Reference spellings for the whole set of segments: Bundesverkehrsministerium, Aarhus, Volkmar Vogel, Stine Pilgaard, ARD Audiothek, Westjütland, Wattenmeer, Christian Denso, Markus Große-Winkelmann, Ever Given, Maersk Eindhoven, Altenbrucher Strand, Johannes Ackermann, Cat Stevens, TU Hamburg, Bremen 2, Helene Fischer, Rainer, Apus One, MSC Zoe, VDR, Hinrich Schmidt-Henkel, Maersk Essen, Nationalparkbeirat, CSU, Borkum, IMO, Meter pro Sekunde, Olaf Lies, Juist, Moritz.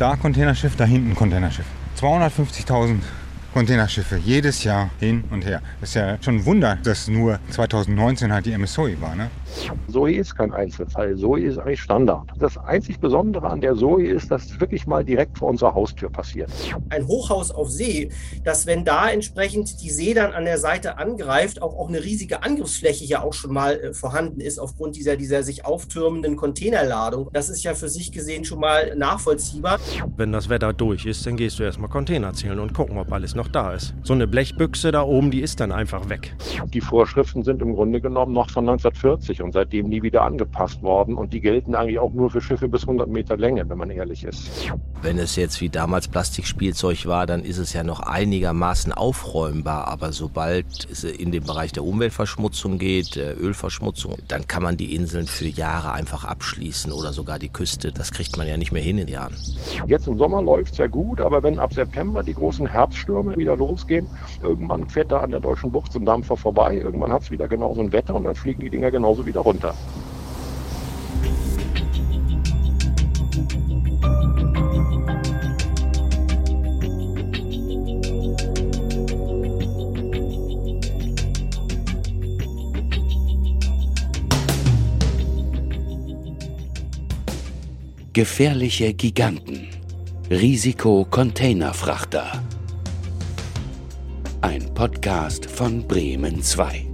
da Containerschiff, da hinten Containerschiff. 250.000 Containerschiffe jedes Jahr hin und her. Ist ja schon ein Wunder, dass nur 2019 halt die MS Zoe war, ne? Zoe ist kein Einzelfall. Zoe ist eigentlich Standard. Das einzig Besondere an der Zoe ist, dass es wirklich mal direkt vor unserer Haustür passiert. Ein Hochhaus auf See, dass wenn da entsprechend die See dann an der Seite angreift, auch eine riesige Angriffsfläche ja auch schon mal vorhanden ist aufgrund dieser sich auftürmenden Containerladung. Das ist ja für sich gesehen schon mal nachvollziehbar. Wenn das Wetter durch ist, dann gehst du erstmal Container zählen und gucken, ob alles noch da ist. So eine Blechbüchse da oben, die ist dann einfach weg. Die Vorschriften sind im Grunde genommen noch von 1940 und seitdem nie wieder angepasst worden und die gelten eigentlich auch nur für Schiffe bis 100 Meter Länge, wenn man ehrlich ist. Wenn es jetzt wie damals Plastikspielzeug war, dann ist es ja noch einigermaßen aufräumbar, aber sobald es in den Bereich der Umweltverschmutzung geht, Ölverschmutzung, dann kann man die Inseln für Jahre einfach abschließen oder sogar die Küste. Das kriegt man ja nicht mehr hin in Jahren. Jetzt im Sommer läuft es ja gut, aber wenn ab September die großen Herbststürme wieder losgehen. Irgendwann fährt da an der deutschen Bucht so ein Dampfer vorbei. Irgendwann hat es wieder genauso ein Wetter und dann fliegen die Dinger genauso wieder runter. Gefährliche Giganten. Risiko Containerfrachter. Ein Podcast von Bremen 2.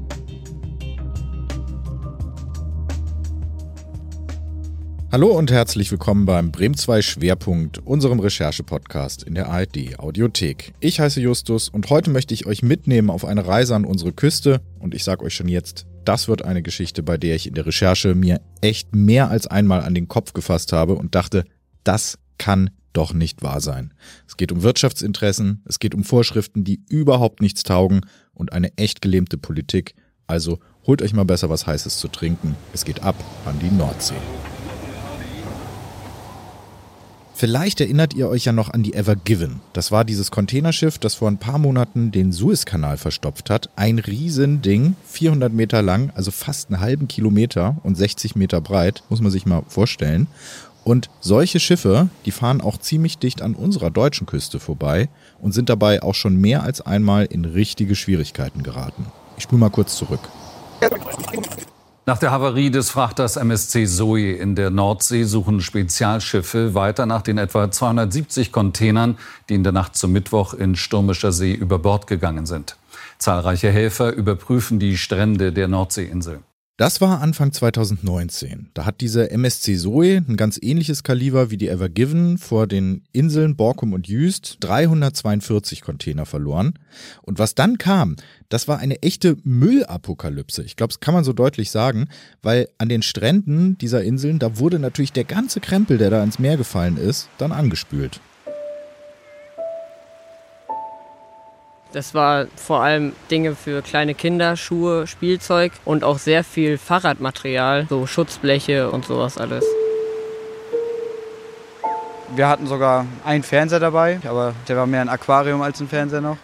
Hallo und herzlich willkommen beim Bremen 2 Schwerpunkt, unserem Recherche-Podcast in der ARD Audiothek. Ich heiße Justus und heute möchte ich euch mitnehmen auf eine Reise an unsere Küste und ich sage euch schon jetzt, das wird eine Geschichte, bei der ich in der Recherche mir echt mehr als einmal an den Kopf gefasst habe und dachte, das kann doch nicht wahr sein. Es geht um Wirtschaftsinteressen, es geht um Vorschriften, die überhaupt nichts taugen und eine echt gelähmte Politik. Also holt euch mal besser was Heißes zu trinken. Es geht ab an die Nordsee. Vielleicht erinnert ihr euch ja noch an die Ever Given. Das war dieses Containerschiff, das vor ein paar Monaten den Suezkanal verstopft hat. Ein Riesending, 400 Meter lang, also fast einen halben Kilometer und 60 Meter breit, muss man sich mal vorstellen. Und solche Schiffe, die fahren auch ziemlich dicht an unserer deutschen Küste vorbei und sind dabei auch schon mehr als einmal in richtige Schwierigkeiten geraten. Ich spule mal kurz zurück. Nach der Havarie des Frachters MSC Zoe in der Nordsee suchen Spezialschiffe weiter nach den etwa 270 Containern, die in der Nacht zum Mittwoch in stürmischer See über Bord gegangen sind. Zahlreiche Helfer überprüfen die Strände der Nordseeinsel. Das war Anfang 2019. Da hat diese MSC Zoe, ein ganz ähnliches Kaliber wie die Ever Given, vor den Inseln Borkum und Juist 342 Container verloren. Und was dann kam, das war eine echte Müllapokalypse. Ich glaube, das kann man so deutlich sagen, weil an den Stränden dieser Inseln, da wurde natürlich der ganze Krempel, der da ins Meer gefallen ist, dann angespült. Das war vor allem Dinge für kleine Kinder, Schuhe, Spielzeug und auch sehr viel Fahrradmaterial, so Schutzbleche und sowas alles. Wir hatten sogar einen Fernseher dabei, aber der war mehr ein Aquarium als ein Fernseher noch.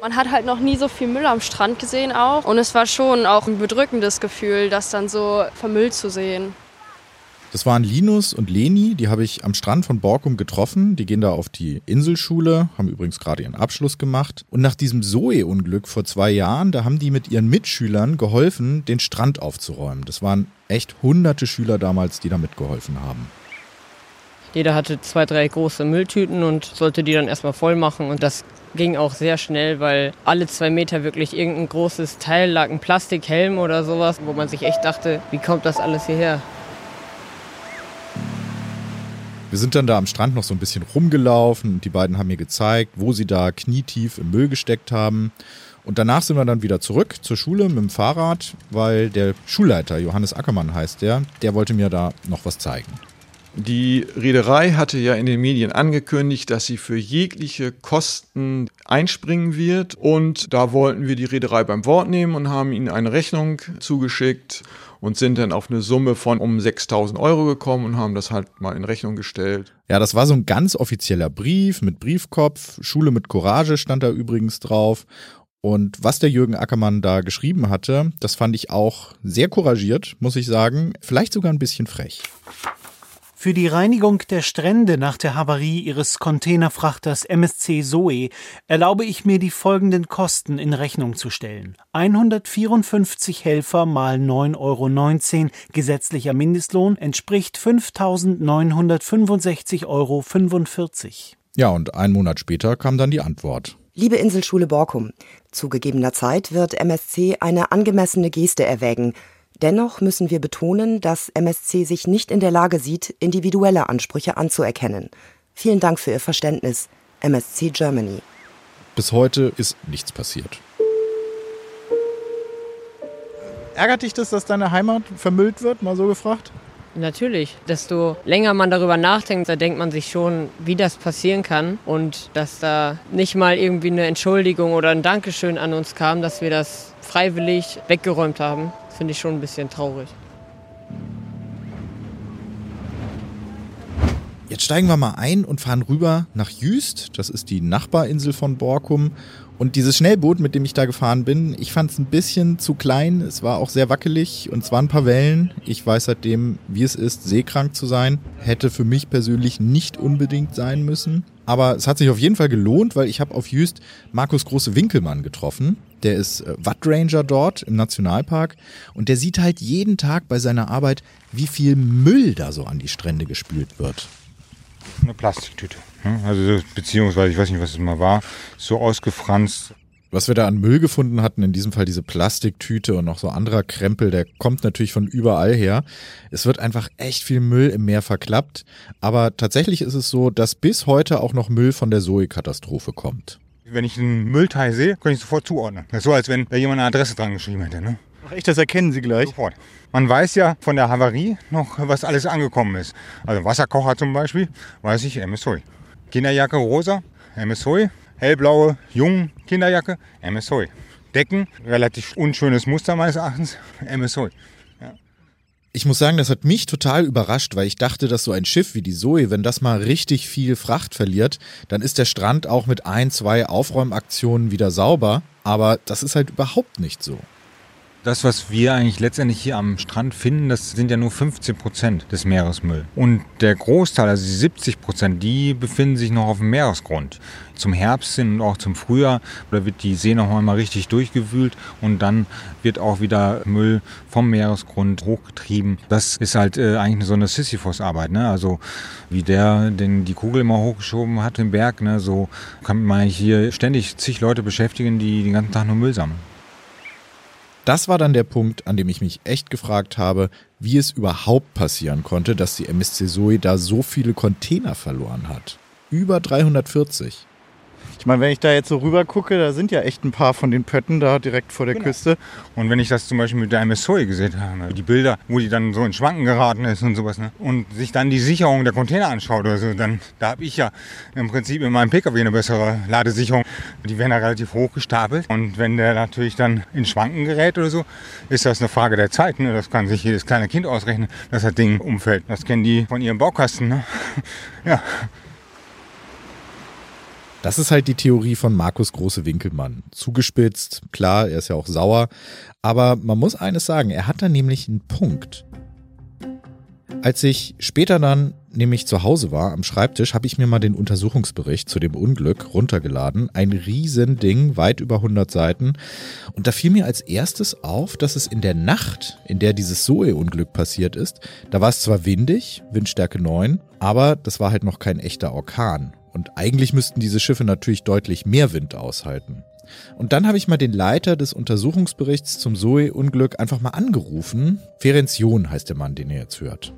Man hat halt noch nie so viel Müll am Strand gesehen auch und es war schon auch ein bedrückendes Gefühl, das dann so vermüllt zu sehen. Das waren Linus und Leni, die habe ich am Strand von Borkum getroffen. Die gehen da auf die Inselschule, haben übrigens gerade ihren Abschluss gemacht. Und nach diesem Zoe-Unglück vor 2 Jahren, da haben die mit ihren Mitschülern geholfen, den Strand aufzuräumen. Das waren echt hunderte Schüler damals, die da mitgeholfen haben. Jeder hatte 2, 3 große Mülltüten und sollte die dann erstmal voll machen. Und das ging auch sehr schnell, weil alle 2 Meter wirklich irgendein großes Teil lag, ein Plastikhelm oder sowas, wo man sich echt dachte, wie kommt das alles hierher? Wir sind dann da am Strand noch so ein bisschen rumgelaufen und die beiden haben mir gezeigt, wo sie da knietief im Müll gesteckt haben. Und danach sind wir dann wieder zurück zur Schule mit dem Fahrrad, weil der Schulleiter, Johannes Ackermann heißt der wollte mir da noch was zeigen. Die Reederei hatte ja in den Medien angekündigt, dass sie für jegliche Kosten einspringen wird. Und da wollten wir die Reederei beim Wort nehmen und haben ihnen eine Rechnung zugeschickt und sind dann auf eine Summe von um 6.000 Euro gekommen und haben das halt mal in Rechnung gestellt. Ja, das war so ein ganz offizieller Brief mit Briefkopf, Schule mit Courage stand da übrigens drauf. Und was der Jürgen Ackermann da geschrieben hatte, das fand ich auch sehr couragiert, muss ich sagen, vielleicht sogar ein bisschen frech. Für die Reinigung der Strände nach der Havarie ihres Containerfrachters MSC Zoe erlaube ich mir, die folgenden Kosten in Rechnung zu stellen. 154 Helfer mal 9,19 € gesetzlicher Mindestlohn entspricht 5.965,45 Euro. Ja, und einen Monat später kam dann die Antwort. Liebe Inselschule Borkum, zu gegebener Zeit wird MSC eine angemessene Geste erwägen. Dennoch müssen wir betonen, dass MSC sich nicht in der Lage sieht, individuelle Ansprüche anzuerkennen. Vielen Dank für Ihr Verständnis. MSC Germany. Bis heute ist nichts passiert. Ärgert dich das, dass deine Heimat vermüllt wird, mal so gefragt? Natürlich. Desto länger man darüber nachdenkt, da denkt man sich schon, wie das passieren kann. Und dass da nicht mal irgendwie eine Entschuldigung oder ein Dankeschön an uns kam, dass wir das freiwillig weggeräumt haben. Finde ich schon ein bisschen traurig. Jetzt steigen wir mal ein und fahren rüber nach Juist. Das ist die Nachbarinsel von Borkum. Und dieses Schnellboot, mit dem ich da gefahren bin, ich fand es ein bisschen zu klein. Es war auch sehr wackelig und es waren ein paar Wellen. Ich weiß seitdem, wie es ist, seekrank zu sein. Hätte für mich persönlich nicht unbedingt sein müssen. Aber es hat sich auf jeden Fall gelohnt, weil ich habe auf Juist Markus Große-Winkelmann getroffen. Der ist Wattranger dort im Nationalpark und der sieht halt jeden Tag bei seiner Arbeit, wie viel Müll da so an die Strände gespült wird. Eine Plastiktüte, also beziehungsweise ich weiß nicht, was es mal war, so ausgefranst. Was wir da an Müll gefunden hatten, in diesem Fall diese Plastiktüte und noch so anderer Krempel, der kommt natürlich von überall her. Es wird einfach echt viel Müll im Meer verklappt, aber tatsächlich ist es so, dass bis heute auch noch Müll von der Zoe-Katastrophe kommt. Wenn ich einen Müllteil sehe, kann ich sofort zuordnen. Das ist so, als wenn da jemand eine Adresse dran geschrieben hätte. Ne? Ach echt, das erkennen Sie gleich? Sofort. Man weiß ja von der Havarie noch, was alles angekommen ist. Also Wasserkocher zum Beispiel, weiß ich, MS Zoe. Kinderjacke rosa, MS Zoe. Hellblaue, jungen Kinderjacke, MS Zoe. Decken, relativ unschönes Muster meines Erachtens, MS Zoe. Ich muss sagen, das hat mich total überrascht, weil ich dachte, dass so ein Schiff wie die Zoe, wenn das mal richtig viel Fracht verliert, dann ist der Strand auch mit 1-2 Aufräumaktionen wieder sauber. Aber das ist halt überhaupt nicht so. Das, was wir eigentlich letztendlich hier am Strand finden, das sind ja nur 15% des Meeresmüll. Und der Großteil, also die 70%, die befinden sich noch auf dem Meeresgrund. Zum Herbst hin und auch zum Frühjahr, da wird die See noch einmal richtig durchgewühlt und dann wird auch wieder Müll vom Meeresgrund hochgetrieben. Das ist halt eigentlich so eine Sisyphos-Arbeit, ne? Also wie der denn die Kugel immer hochgeschoben hat im Berg, ne? So kann man hier ständig zig Leute beschäftigen, die den ganzen Tag nur Müll sammeln. Das war dann der Punkt, an dem ich mich echt gefragt habe, wie es überhaupt passieren konnte, dass die MSC Zoe da so viele Container verloren hat. Über 340. Ich meine, wenn ich da jetzt so rüber gucke, da sind ja echt ein paar von den Pötten da direkt vor der Küste. Und wenn ich das zum Beispiel mit der MS Zoe gesehen habe, die Bilder, wo die dann so in Schwanken geraten ist und sowas, ne? Und sich dann die Sicherung der Container anschaut oder so, dann, da habe ich ja im Prinzip in meinem Pkw eine bessere Ladesicherung. Die werden da relativ hoch gestapelt und wenn der natürlich dann in Schwanken gerät oder so, ist das eine Frage der Zeit, ne? Das kann sich jedes kleine Kind ausrechnen, dass das Ding umfällt. Das kennen die von ihrem Baukasten, ne? Ja. Das ist halt die Theorie von Markus Große-Winkelmann. Zugespitzt, klar, er ist ja auch sauer. Aber man muss eines sagen, er hat da nämlich einen Punkt. Als ich später dann nämlich zu Hause war am Schreibtisch, habe ich mir mal den Untersuchungsbericht zu dem Unglück runtergeladen. Ein Riesending, weit über 100 Seiten. Und da fiel mir als erstes auf, dass es in der Nacht, in der dieses Zoe-Unglück passiert ist, da war es zwar windig, Windstärke 9, aber das war halt noch kein echter Orkan. Und eigentlich müssten diese Schiffe natürlich deutlich mehr Wind aushalten. Und dann habe ich mal den Leiter des Untersuchungsberichts zum Zoe-Unglück einfach mal angerufen. Ferenzion heißt der Mann, den ihr jetzt hört.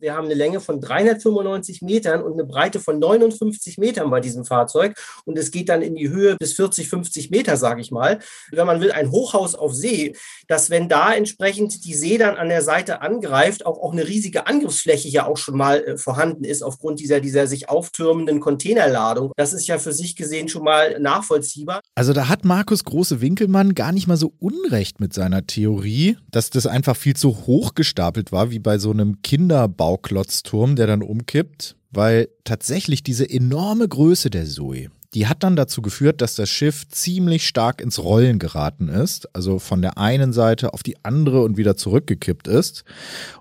Wir haben eine Länge von 395 Metern und eine Breite von 59 Metern bei diesem Fahrzeug. Und es geht dann in die Höhe bis 40, 50 Meter, sage ich mal. Wenn man will, ein Hochhaus auf See, dass wenn da entsprechend die See dann an der Seite angreift, auch eine riesige Angriffsfläche ja auch schon mal vorhanden ist aufgrund dieser sich auftürmenden Containerladung. Das ist ja für sich gesehen schon mal nachvollziehbar. Also da hat Markus Große-Winkelmann gar nicht mal so Unrecht mit seiner Theorie, dass das einfach viel zu hoch gestapelt war, wie bei so einem Kinderbau. Bauklotzturm, der dann umkippt, weil tatsächlich diese enorme Größe der Zoe, Die hat dann dazu geführt, dass das Schiff ziemlich stark ins Rollen geraten ist, also von der einen Seite auf die andere und wieder zurückgekippt ist.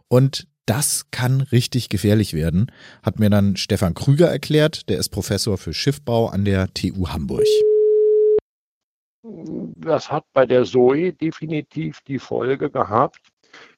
Und das kann richtig gefährlich werden, hat mir dann Stefan Krüger erklärt, der ist Professor für Schiffbau an der TU Hamburg. Das hat bei der Zoe definitiv die Folge gehabt,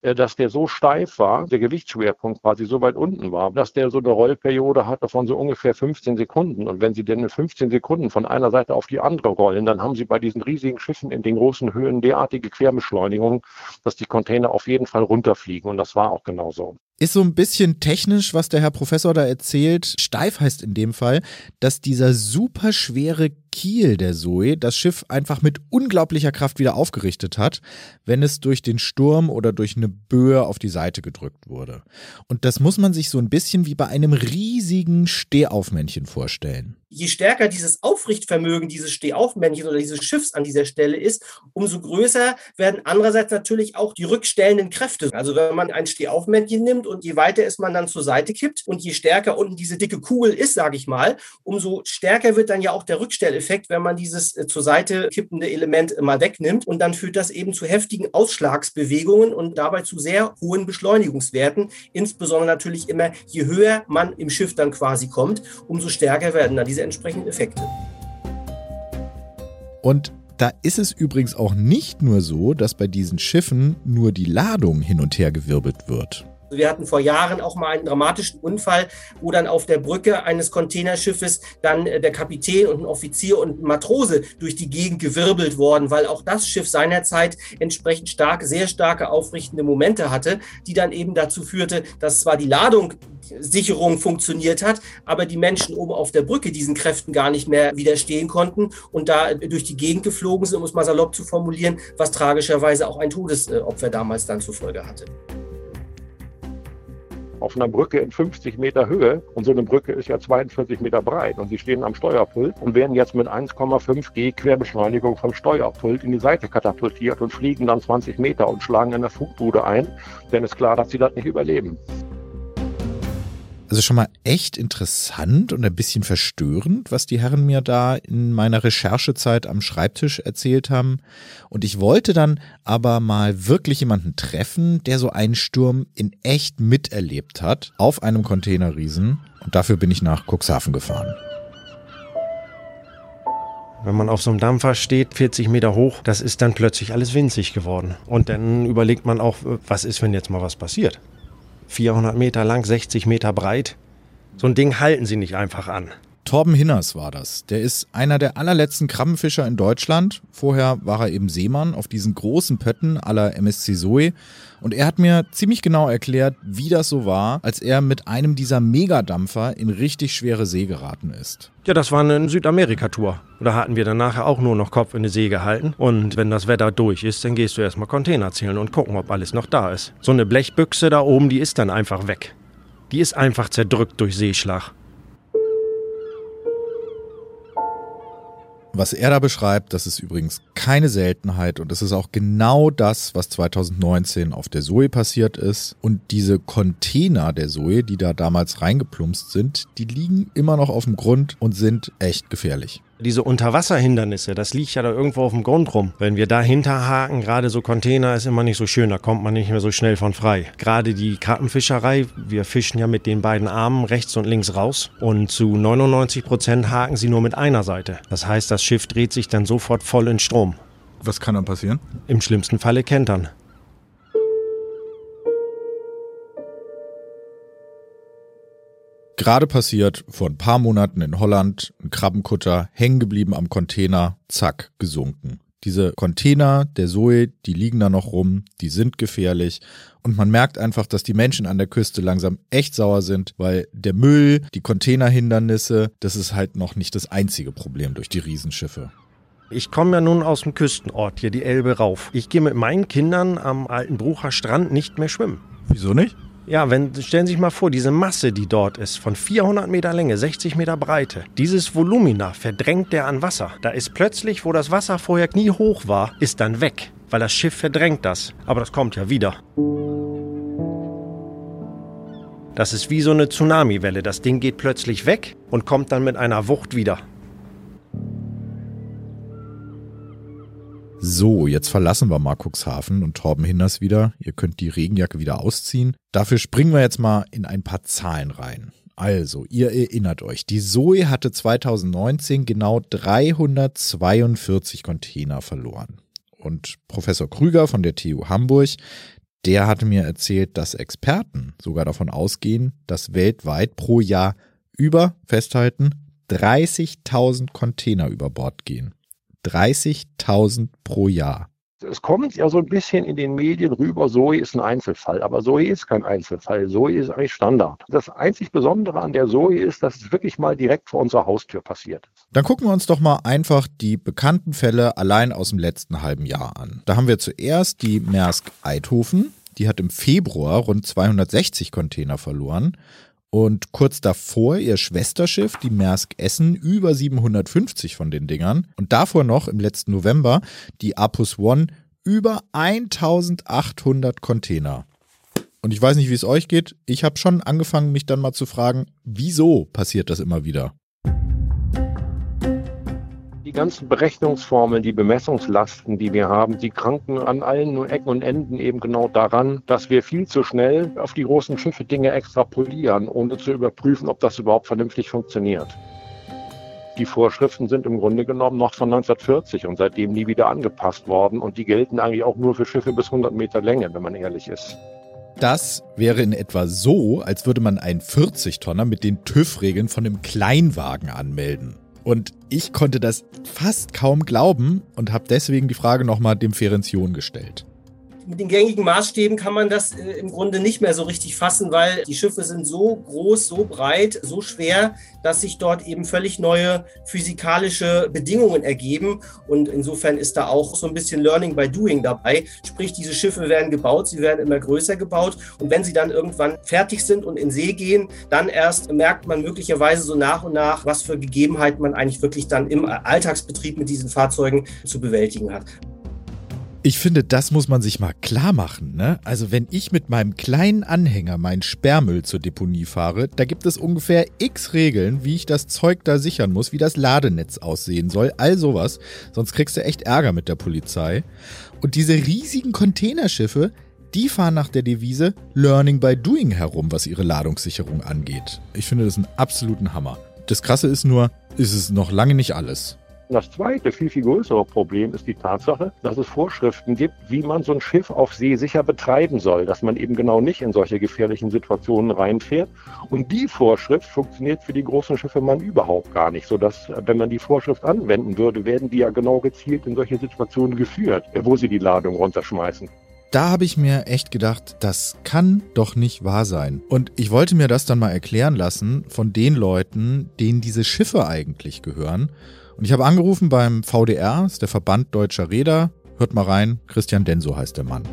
dass der so steif war, der Gewichtsschwerpunkt quasi so weit unten war, dass der so eine Rollperiode hatte von so ungefähr 15 Sekunden. Und wenn Sie denn mit 15 Sekunden von einer Seite auf die andere rollen, dann haben Sie bei diesen riesigen Schiffen in den großen Höhen derartige Querbeschleunigungen, dass die Container auf jeden Fall runterfliegen. Und das war auch genauso. Ist so ein bisschen technisch, was der Herr Professor da erzählt. Steif heißt in dem Fall, dass dieser superschwere Kiel der Zoe das Schiff einfach mit unglaublicher Kraft wieder aufgerichtet hat, wenn es durch den Sturm oder durch eine Böe auf die Seite gedrückt wurde. Und das muss man sich so ein bisschen wie bei einem riesigen Stehaufmännchen vorstellen. Je stärker dieses Aufrichtvermögen dieses Stehaufmännchens oder dieses Schiffs an dieser Stelle ist, umso größer werden andererseits natürlich auch die rückstellenden Kräfte. Also wenn man ein Stehaufmännchen nimmt und je weiter es man dann zur Seite kippt und je stärker unten diese dicke Kugel ist, sage ich mal, umso stärker wird dann ja auch der Rückstelleffekt, wenn man dieses zur Seite kippende Element mal wegnimmt. Und dann führt das eben zu heftigen Ausschlagsbewegungen und dabei zu sehr hohen Beschleunigungswerten. Insbesondere natürlich immer, je höher man im Schiff dann quasi kommt, umso stärker werden dann diese entsprechenden Effekte. Und da ist es übrigens auch nicht nur so, dass bei diesen Schiffen nur die Ladung hin und her gewirbelt wird. Wir hatten vor Jahren auch mal einen dramatischen Unfall, wo dann auf der Brücke eines Containerschiffes dann der Kapitän und ein Offizier und ein Matrose durch die Gegend gewirbelt worden, weil auch das Schiff seinerzeit entsprechend sehr starke aufrichtende Momente hatte, die dann eben dazu führte, dass zwar die Ladungssicherung funktioniert hat, aber die Menschen oben auf der Brücke diesen Kräften gar nicht mehr widerstehen konnten und da durch die Gegend geflogen sind, um es mal salopp zu formulieren, was tragischerweise auch ein Todesopfer damals dann zur Folge hatte. Auf einer Brücke in 50 Meter Höhe, und so eine Brücke ist ja 42 Meter breit, und sie stehen am Steuerpult und werden jetzt mit 1,5 G Querbeschleunigung vom Steuerpult in die Seite katapultiert und fliegen dann 20 Meter und schlagen in der Flugbude ein, denn ist klar, dass sie das nicht überleben. Also schon mal echt interessant und ein bisschen verstörend, was die Herren mir da in meiner Recherchezeit am Schreibtisch erzählt haben. Und ich wollte dann aber mal wirklich jemanden treffen, der so einen Sturm in echt miterlebt hat, auf einem Containerriesen. Und dafür bin ich nach Cuxhaven gefahren. Wenn man auf so einem Dampfer steht, 40 Meter hoch, das ist dann plötzlich alles winzig geworden. Und dann überlegt man auch, was ist, wenn jetzt mal was passiert? 400 Meter lang, 60 Meter breit. So ein Ding halten sie nicht einfach an. Torben Hinners war das. Der ist einer der allerletzten Krabbenfischer in Deutschland. Vorher war er eben Seemann auf diesen großen Pötten à la MSC Zoe. Und er hat mir ziemlich genau erklärt, wie das so war, als er mit einem dieser Megadampfer in richtig schwere See geraten ist. Ja, das war eine Südamerika-Tour. Da hatten wir dann nachher auch nur noch Kopf in die See gehalten. Und wenn das Wetter durch ist, dann gehst du erstmal Container zählen und gucken, ob alles noch da ist. So eine Blechbüchse da oben, die ist dann einfach weg. Die ist einfach zerdrückt durch Seeschlag. Was er da beschreibt, das ist übrigens keine Seltenheit und es ist auch genau das, was 2019 auf der Zoe passiert ist. Und diese Container der Zoe, die da damals reingeplumpst sind, die liegen immer noch auf dem Grund und sind echt gefährlich. Diese Unterwasserhindernisse, das liegt ja da irgendwo auf dem Grund rum. Wenn wir da hinterhaken, gerade so Container ist immer nicht so schön, da kommt man nicht mehr so schnell von frei. Gerade die Karpfenfischerei, wir fischen ja mit den beiden Armen rechts und links raus und zu 99% haken sie nur mit einer Seite. Das heißt, das Schiff dreht sich dann sofort voll in Strom. Was kann dann passieren? Im schlimmsten Falle kentern. Gerade passiert, vor ein paar Monaten in Holland, ein Krabbenkutter, hängen geblieben am Container, zack, gesunken. Diese Container der Zoe, die liegen da noch rum, die sind gefährlich und man merkt einfach, dass die Menschen an der Küste langsam echt sauer sind, weil der Müll, die Containerhindernisse, das ist halt noch nicht das einzige Problem durch die Riesenschiffe. Ich komme ja nun aus dem Küstenort, hier die Elbe rauf. Ich gehe mit meinen Kindern am Altenbrucher Strand nicht mehr schwimmen. Wieso nicht? Ja, stellen Sie sich mal vor, diese Masse, die dort ist, von 400 Meter Länge, 60 Meter Breite, dieses Volumina verdrängt der an Wasser. Da ist plötzlich, wo das Wasser vorher kniehoch war, ist dann weg, weil das Schiff verdrängt das. Aber das kommt ja wieder. Das ist wie so eine Tsunami-Welle. Das Ding geht plötzlich weg und kommt dann mit einer Wucht wieder. So, jetzt verlassen wir mal Cuxhaven und Torben Hinners wieder. Ihr könnt die Regenjacke wieder ausziehen. Dafür springen wir jetzt mal in ein paar Zahlen rein. Also, ihr erinnert euch, die Zoe hatte 2019 genau 342 Container verloren. Und Professor Krüger von der TU Hamburg, der hatte mir erzählt, dass Experten sogar davon ausgehen, dass weltweit pro Jahr über, festhalten, 30.000 Container über Bord gehen. 30.000 pro Jahr. Es kommt ja so ein bisschen in den Medien rüber, Zoe ist ein Einzelfall, aber Zoe ist kein Einzelfall, Zoe ist eigentlich Standard. Das einzig Besondere an der Zoe ist, dass es wirklich mal direkt vor unserer Haustür passiert ist. Dann gucken wir uns doch mal einfach die bekannten Fälle allein aus dem letzten halben Jahr an. Da haben wir zuerst die Maersk Eindhoven, die hat im Februar rund 260 Container verloren. Und kurz davor ihr Schwesterschiff, die Maersk Essen, über 750 von den Dingern. Und davor noch im letzten November die Apus One über 1800 Container. Und ich weiß nicht, wie es euch geht. Ich habe schon angefangen, mich dann mal zu fragen, wieso passiert das immer wieder? Die ganzen Berechnungsformeln, die Bemessungslasten, die wir haben, die kranken an allen Ecken und Enden eben genau daran, dass wir viel zu schnell auf die großen Schiffe Dinge extrapolieren, ohne zu überprüfen, ob das überhaupt vernünftig funktioniert. Die Vorschriften sind im Grunde genommen noch von 1940 und seitdem nie wieder angepasst worden und die gelten eigentlich auch nur für Schiffe bis 100 Meter Länge, wenn man ehrlich ist. Das wäre in etwa so, als würde man einen 40-Tonner mit den TÜV-Regeln von einem Kleinwagen anmelden. Und ich konnte das fast kaum glauben und habe deswegen die Frage nochmal dem Ferenzion gestellt. Mit den gängigen Maßstäben kann man das im Grunde nicht mehr so richtig fassen, weil die Schiffe sind so groß, so breit, so schwer, dass sich dort eben völlig neue physikalische Bedingungen ergeben. Und insofern ist da auch so ein bisschen Learning by Doing dabei. Sprich, diese Schiffe werden gebaut, sie werden immer größer gebaut. Und wenn sie dann irgendwann fertig sind und in See gehen, dann erst merkt man möglicherweise so nach und nach, was für Gegebenheiten man eigentlich wirklich dann im Alltagsbetrieb mit diesen Fahrzeugen zu bewältigen hat. Ich finde, das muss man sich mal klar machen, ne? Also wenn ich mit meinem kleinen Anhänger meinen Sperrmüll zur Deponie fahre, da gibt es ungefähr x Regeln, wie ich das Zeug da sichern muss, wie das Ladenetz aussehen soll, all sowas. Sonst kriegst du echt Ärger mit der Polizei. Und diese riesigen Containerschiffe, die fahren nach der Devise Learning by Doing herum, was ihre Ladungssicherung angeht. Ich finde das einen absoluten Hammer. Das Krasse ist nur, ist es noch lange nicht alles. Das zweite, viel, viel größere Problem ist die Tatsache, dass es Vorschriften gibt, wie man so ein Schiff auf See sicher betreiben soll, dass man eben genau nicht in solche gefährlichen Situationen reinfährt. Und die Vorschrift funktioniert für die großen Schiffe man überhaupt gar nicht, sodass, wenn man die Vorschrift anwenden würde, werden die ja genau gezielt in solche Situationen geführt, wo sie die Ladung runterschmeißen. Da habe ich mir echt gedacht, das kann doch nicht wahr sein. Und ich wollte mir das dann mal erklären lassen von den Leuten, denen diese Schiffe eigentlich gehören. Und ich habe angerufen beim VDR, das ist der Verband Deutscher Reeder. Hört mal rein, Christian Denso heißt der Mann.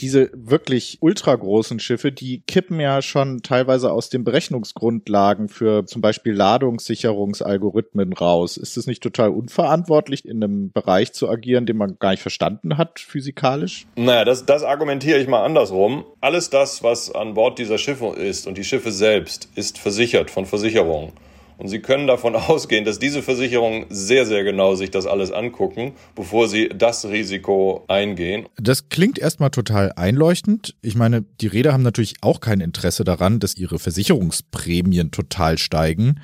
Diese wirklich ultragroßen Schiffe, die kippen ja schon teilweise aus den Berechnungsgrundlagen für zum Beispiel Ladungssicherungsalgorithmen raus. Ist es nicht total unverantwortlich, in einem Bereich zu agieren, den man gar nicht verstanden hat physikalisch? Naja, das argumentiere ich mal andersrum. Alles das, was an Bord dieser Schiffe ist und die Schiffe selbst, ist versichert von Versicherungen. Und Sie können davon ausgehen, dass diese Versicherungen sehr, sehr genau sich das alles angucken, bevor sie das Risiko eingehen. Das klingt erstmal total einleuchtend. Ich meine, die Reeder haben natürlich auch kein Interesse daran, dass ihre Versicherungsprämien total steigen.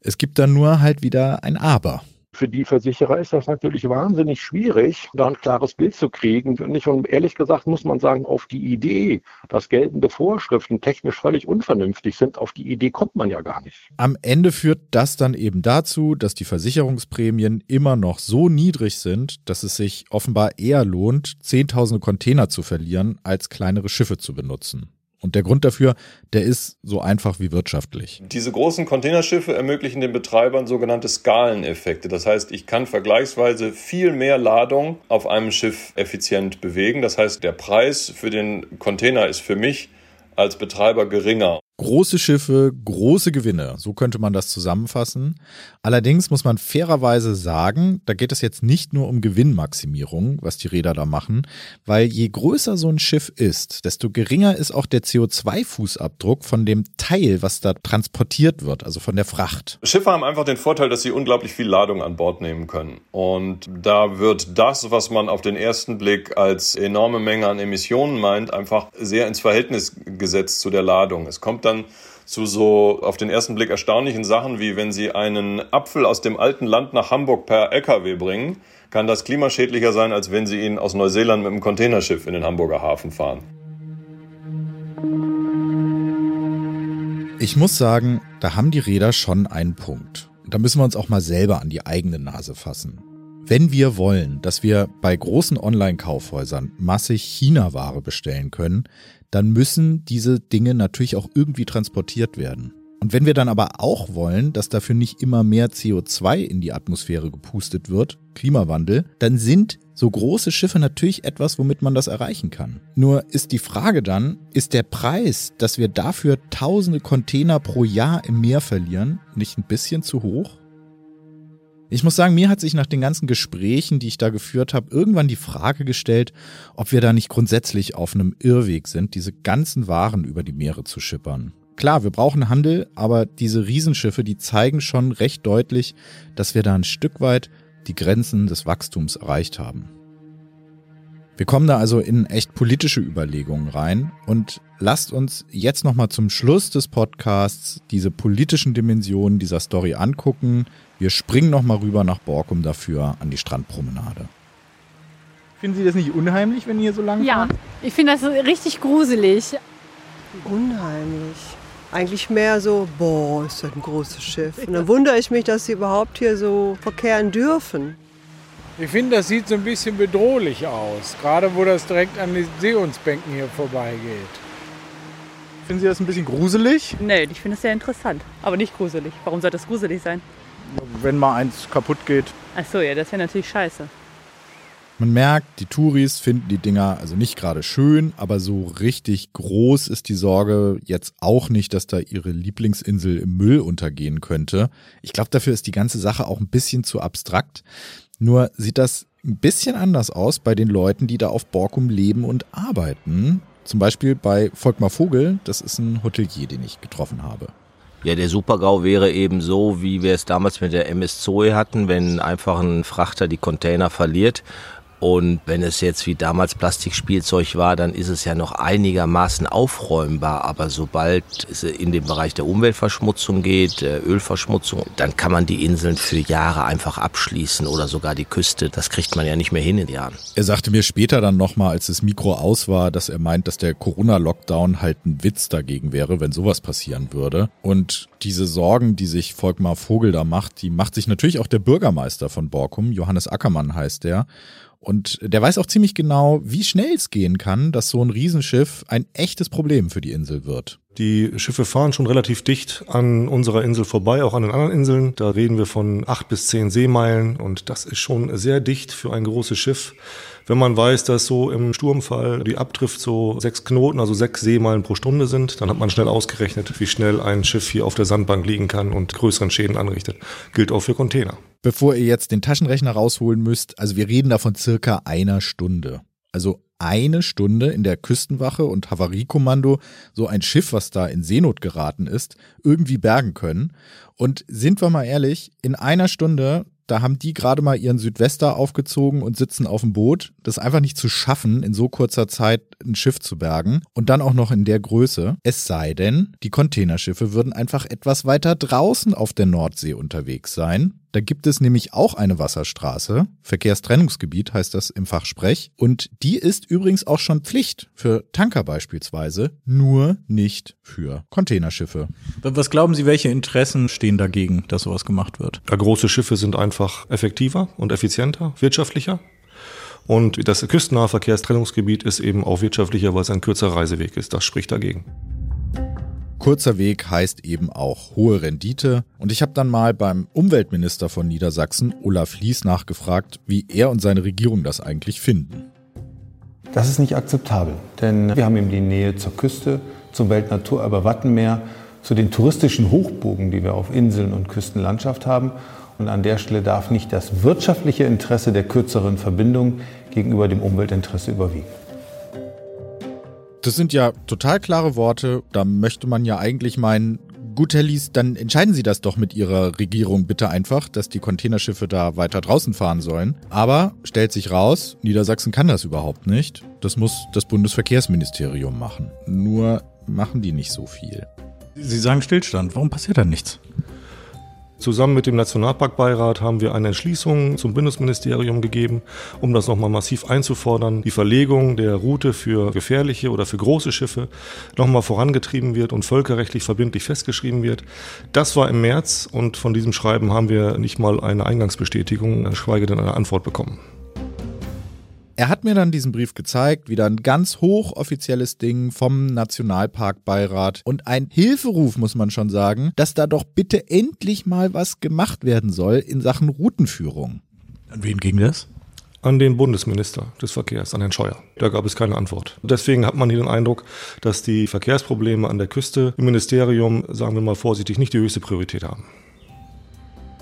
Es gibt dann nur halt wieder ein Aber. Für die Versicherer ist das natürlich wahnsinnig schwierig, da ein klares Bild zu kriegen. Und ehrlich gesagt muss man sagen, auf die Idee, dass geltende Vorschriften technisch völlig unvernünftig sind, auf die Idee kommt man ja gar nicht. Am Ende führt das dann eben dazu, dass die Versicherungsprämien immer noch so niedrig sind, dass es sich offenbar eher lohnt, Zehntausende Container zu verlieren, als kleinere Schiffe zu benutzen. Und der Grund dafür, der ist so einfach wie wirtschaftlich. Diese großen Containerschiffe ermöglichen den Betreibern sogenannte Skaleneffekte. Das heißt, ich kann vergleichsweise viel mehr Ladung auf einem Schiff effizient bewegen. Das heißt, der Preis für den Container ist für mich als Betreiber geringer. Große Schiffe, große Gewinne, so könnte man das zusammenfassen. Allerdings muss man fairerweise sagen, da geht es jetzt nicht nur um Gewinnmaximierung, was die Reeder da machen, weil je größer so ein Schiff ist, desto geringer ist auch der CO2-Fußabdruck von dem Teil, was da transportiert wird, also von der Fracht. Schiffe haben einfach den Vorteil, dass sie unglaublich viel Ladung an Bord nehmen können. Und da wird das, was man auf den ersten Blick als enorme Menge an Emissionen meint, einfach sehr ins Verhältnis gesetzt zu der Ladung. Es kommt dann zu so auf den ersten Blick erstaunlichen Sachen, wie wenn Sie einen Apfel aus dem alten Land nach Hamburg per LKW bringen, kann das klimaschädlicher sein, als wenn Sie ihn aus Neuseeland mit einem Containerschiff in den Hamburger Hafen fahren. Ich muss sagen, da haben die Reeder schon einen Punkt. Da müssen wir uns auch mal selber an die eigene Nase fassen. Wenn wir wollen, dass wir bei großen Online-Kaufhäusern massig China-Ware bestellen können, dann müssen diese Dinge natürlich auch irgendwie transportiert werden. Und wenn wir dann aber auch wollen, dass dafür nicht immer mehr CO2 in die Atmosphäre gepustet wird, Klimawandel, dann sind so große Schiffe natürlich etwas, womit man das erreichen kann. Nur ist die Frage dann, ist der Preis, dass wir dafür tausende Container pro Jahr im Meer verlieren, nicht ein bisschen zu hoch? Ich muss sagen, mir hat sich nach den ganzen Gesprächen, die ich da geführt habe, irgendwann die Frage gestellt, ob wir da nicht grundsätzlich auf einem Irrweg sind, diese ganzen Waren über die Meere zu schippern. Klar, wir brauchen Handel, aber diese Riesenschiffe, die zeigen schon recht deutlich, dass wir da ein Stück weit die Grenzen des Wachstums erreicht haben. Wir kommen da also in echt politische Überlegungen rein und lasst uns jetzt nochmal zum Schluss des Podcasts diese politischen Dimensionen dieser Story angucken. Wir springen nochmal rüber nach Borkum dafür an die Strandpromenade. Finden Sie das nicht unheimlich, wenn ihr so lange fahrt? Ja, ich finde das richtig gruselig. Unheimlich. Eigentlich mehr so, boah, ist das ein großes Schiff. Und dann wundere ich mich, dass sie überhaupt hier so verkehren dürfen. Ich finde, das sieht so ein bisschen bedrohlich aus, gerade wo das direkt an den Seehundsbänken hier vorbeigeht. Finden Sie das ein bisschen gruselig? Nee, ich finde es sehr interessant, aber nicht gruselig. Warum soll das gruselig sein? Wenn mal eins kaputt geht. Ach so, ja, das wäre natürlich scheiße. Man merkt, die Touris finden die Dinger also nicht gerade schön, aber so richtig groß ist die Sorge jetzt auch nicht, dass da ihre Lieblingsinsel im Müll untergehen könnte. Ich glaube, dafür ist die ganze Sache auch ein bisschen zu abstrakt. Nur sieht das ein bisschen anders aus bei den Leuten, die da auf Borkum leben und arbeiten. Zum Beispiel bei Volkmar Vogel, das ist ein Hotelier, den ich getroffen habe. Ja, der Super-GAU wäre eben so, wie wir es damals mit der MSC Zoe hatten, wenn einfach ein Frachter die Container verliert. Und wenn es jetzt wie damals Plastikspielzeug war, dann ist es ja noch einigermaßen aufräumbar. Aber sobald es in den Bereich der Umweltverschmutzung geht, Ölverschmutzung, dann kann man die Inseln für Jahre einfach abschließen oder sogar die Küste. Das kriegt man ja nicht mehr hin in Jahren. Er sagte mir später dann nochmal, als das Mikro aus war, dass er meint, dass der Corona-Lockdown halt ein Witz dagegen wäre, wenn sowas passieren würde. Und diese Sorgen, die sich Volkmar Vogel da macht, die macht sich natürlich auch der Bürgermeister von Borkum, Johannes Ackermann heißt der. Und der weiß auch ziemlich genau, wie schnell es gehen kann, dass so ein Riesenschiff ein echtes Problem für die Insel wird. Die Schiffe fahren schon relativ dicht an unserer Insel vorbei, auch an den anderen Inseln. Da reden wir von 8 bis 10 Seemeilen und das ist schon sehr dicht für ein großes Schiff. Wenn man weiß, dass so im Sturmfall die Abdrift so 6 Knoten, also 6 Seemeilen pro Stunde sind, dann hat man schnell ausgerechnet, wie schnell ein Schiff hier auf der Sandbank liegen kann und größeren Schäden anrichtet. Gilt auch für Container. Bevor ihr jetzt den Taschenrechner rausholen müsst, also wir reden da von circa einer Stunde. Also eine Stunde in der Küstenwache und Havariekommando so ein Schiff, was da in Seenot geraten ist, irgendwie bergen können. Und sind wir mal ehrlich, in einer Stunde, da haben die gerade mal ihren Südwester aufgezogen und sitzen auf dem Boot. Das ist einfach nicht zu schaffen, in so kurzer Zeit ein Schiff zu bergen und dann auch noch in der Größe. Es sei denn, die Containerschiffe würden einfach etwas weiter draußen auf der Nordsee unterwegs sein. Da gibt es nämlich auch eine Wasserstraße, Verkehrstrennungsgebiet heißt das im Fachsprech. Und die ist übrigens auch schon Pflicht für Tanker beispielsweise, nur nicht für Containerschiffe. Was glauben Sie, welche Interessen stehen dagegen, dass sowas gemacht wird? Ja, große Schiffe sind einfach effektiver und effizienter, wirtschaftlicher. Und das küstennahe Verkehrstrennungsgebiet ist eben auch wirtschaftlicher, weil es ein kürzerer Reiseweg ist. Das spricht dagegen. Kurzer Weg heißt eben auch hohe Rendite. Und ich habe dann mal beim Umweltminister von Niedersachsen, Olaf Lies, nachgefragt, wie er und seine Regierung das eigentlich finden. Das ist nicht akzeptabel, denn wir haben eben die Nähe zur Küste, zum Weltnaturerbe Wattenmeer, zu den touristischen Hochburgen, die wir auf Inseln und Küstenlandschaft haben. Und an der Stelle darf nicht das wirtschaftliche Interesse der kürzeren Verbindung gegenüber dem Umweltinteresse überwiegen. Das sind ja total klare Worte. Da möchte man ja eigentlich meinen, gut, Herr Lies, dann entscheiden Sie das doch mit Ihrer Regierung bitte einfach, dass die Containerschiffe da weiter draußen fahren sollen. Aber stellt sich raus, Niedersachsen kann das überhaupt nicht. Das muss das Bundesverkehrsministerium machen. Nur machen die nicht so viel. Sie sagen Stillstand. Warum passiert da nichts? Zusammen mit dem Nationalparkbeirat haben wir eine Entschließung zum Bundesministerium gegeben, um das nochmal massiv einzufordern, die Verlegung der Route für gefährliche oder für große Schiffe nochmal vorangetrieben wird und völkerrechtlich verbindlich festgeschrieben wird. Das war im März und von diesem Schreiben haben wir nicht mal eine Eingangsbestätigung, geschweige denn eine Antwort bekommen. Er hat mir dann diesen Brief gezeigt, wieder ein ganz hochoffizielles Ding vom Nationalparkbeirat und ein Hilferuf, muss man schon sagen, dass da doch bitte endlich mal was gemacht werden soll in Sachen Routenführung. An wen ging das? An den Bundesminister des Verkehrs, an Herrn Scheuer. Da gab es keine Antwort. Deswegen hat man hier den Eindruck, dass die Verkehrsprobleme an der Küste im Ministerium, sagen wir mal vorsichtig, nicht die höchste Priorität haben.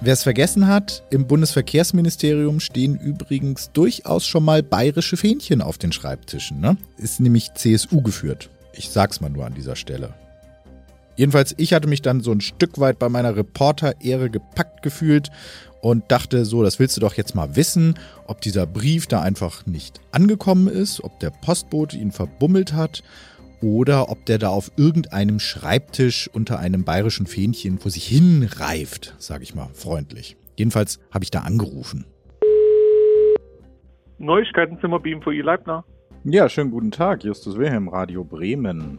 Wer es vergessen hat, im Bundesverkehrsministerium stehen übrigens durchaus schon mal bayerische Fähnchen auf den Schreibtischen, ne? Ist nämlich CSU geführt. Ich sag's mal nur an dieser Stelle. Jedenfalls, ich hatte mich dann so ein Stück weit bei meiner Reporter-Ehre gepackt gefühlt und dachte so, das willst du doch jetzt mal wissen, ob dieser Brief da einfach nicht angekommen ist, ob der Postbote ihn verbummelt hat oder ob der da auf irgendeinem Schreibtisch unter einem bayerischen Fähnchen vor sich hin reift, sage ich mal freundlich. Jedenfalls habe ich da angerufen. Neuigkeitenzimmer BMVI Leibner. Ja, schönen guten Tag, Justus Wilhelm, Radio Bremen.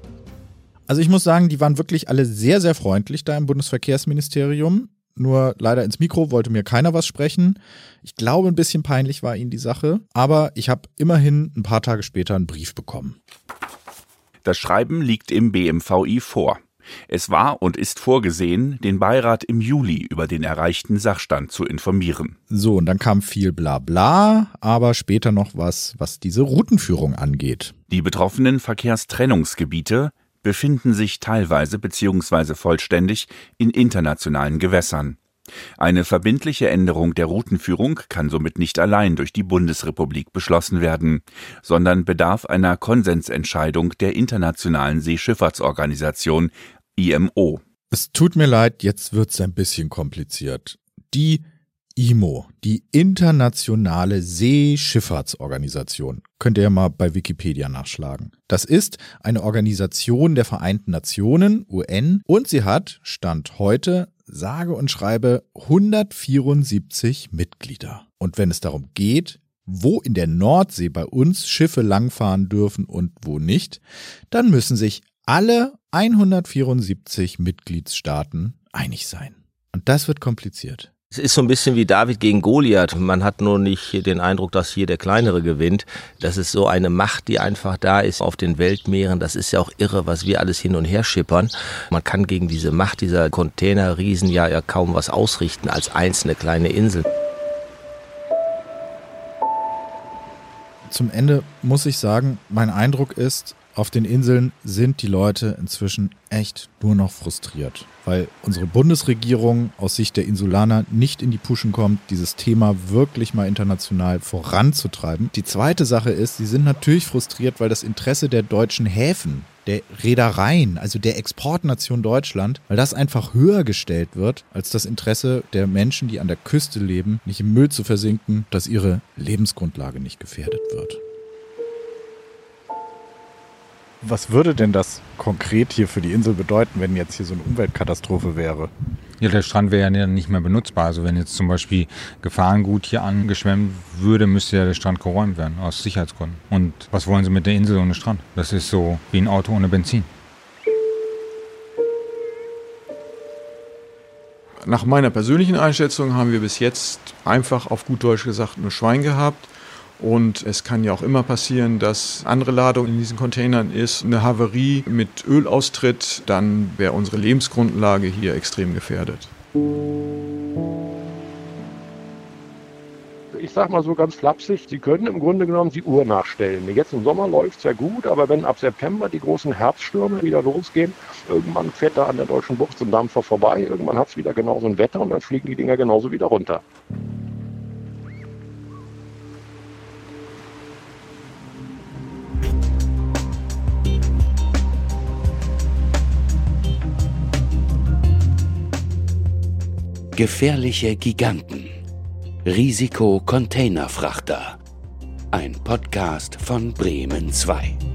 Also ich muss sagen, die waren wirklich alle sehr, sehr freundlich da im Bundesverkehrsministerium. Nur leider ins Mikro wollte mir keiner was sprechen. Ich glaube, ein bisschen peinlich war ihnen die Sache. Aber ich habe immerhin ein paar Tage später einen Brief bekommen. Das Schreiben liegt im BMVI vor. Es war und ist vorgesehen, den Beirat im Juli über den erreichten Sachstand zu informieren. So, und dann kam viel Blabla, aber später noch was diese Routenführung angeht. Die betroffenen Verkehrstrennungsgebiete befinden sich teilweise bzw. vollständig in internationalen Gewässern. Eine verbindliche Änderung der Routenführung kann somit nicht allein durch die Bundesrepublik beschlossen werden, sondern bedarf einer Konsensentscheidung der Internationalen Seeschifffahrtsorganisation IMO. Es tut mir leid, jetzt wird's ein bisschen kompliziert. Die IMO, die Internationale Seeschifffahrtsorganisation, könnt ihr ja mal bei Wikipedia nachschlagen. Das ist eine Organisation der Vereinten Nationen, UN, und sie hat, Stand heute, sage und schreibe 174 Mitglieder. Und wenn es darum geht, wo in der Nordsee bei uns Schiffe langfahren dürfen und wo nicht, dann müssen sich alle 174 Mitgliedstaaten einig sein. Und das wird kompliziert. Es ist so ein bisschen wie David gegen Goliath. Man hat nur nicht den Eindruck, dass hier der Kleinere gewinnt. Das ist so eine Macht, die einfach da ist auf den Weltmeeren. Das ist ja auch irre, was wir alles hin und her schippern. Man kann gegen diese Macht dieser Containerriesen ja kaum was ausrichten als einzelne kleine Insel. Zum Ende muss ich sagen, mein Eindruck ist, auf den Inseln sind die Leute inzwischen echt nur noch frustriert, weil unsere Bundesregierung aus Sicht der Insulaner nicht in die Puschen kommt, dieses Thema wirklich mal international voranzutreiben. Die zweite Sache ist, sie sind natürlich frustriert, weil das Interesse der deutschen Häfen, der Reedereien, also der Exportnation Deutschland, weil das einfach höher gestellt wird als das Interesse der Menschen, die an der Küste leben, nicht im Müll zu versinken, dass ihre Lebensgrundlage nicht gefährdet wird. Was würde denn das konkret hier für die Insel bedeuten, wenn jetzt hier so eine Umweltkatastrophe wäre? Ja, der Strand wäre ja nicht mehr benutzbar. Also wenn jetzt zum Beispiel Gefahrengut hier angeschwemmt würde, müsste ja der Strand geräumt werden, aus Sicherheitsgründen. Und was wollen Sie mit der Insel ohne Strand? Das ist so wie ein Auto ohne Benzin. Nach meiner persönlichen Einschätzung haben wir bis jetzt einfach auf gut Deutsch gesagt nur Schwein gehabt. Und es kann ja auch immer passieren, dass andere Ladung in diesen Containern ist, eine Havarie mit Ölaustritt, dann wäre unsere Lebensgrundlage hier extrem gefährdet. ich sag mal so ganz flapsig, sie können im Grunde genommen die Uhr nachstellen. Jetzt im Sommer läuft es ja gut, aber wenn ab September die großen Herbststürme wieder losgehen, irgendwann fährt da an der deutschen Bucht so ein Dampfer vorbei, irgendwann hat es wieder genauso ein Wetter und dann fliegen die Dinger genauso wieder runter. Gefährliche Giganten. Risiko-Containerfrachter. Ein Podcast von Bremen 2.